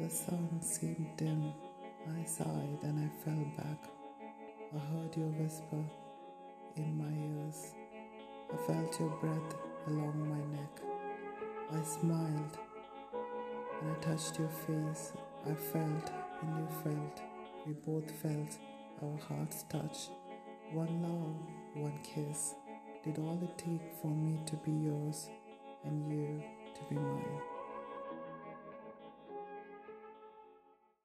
The sound seemed dim. I sighed and I fell back. I heard your whisper in my ears. I felt your breath along my neck. I smiled and I touched your face. I felt and you felt. We both felt our hearts touch. One love, one kiss. Did all it take for me to be yours and you to be mine?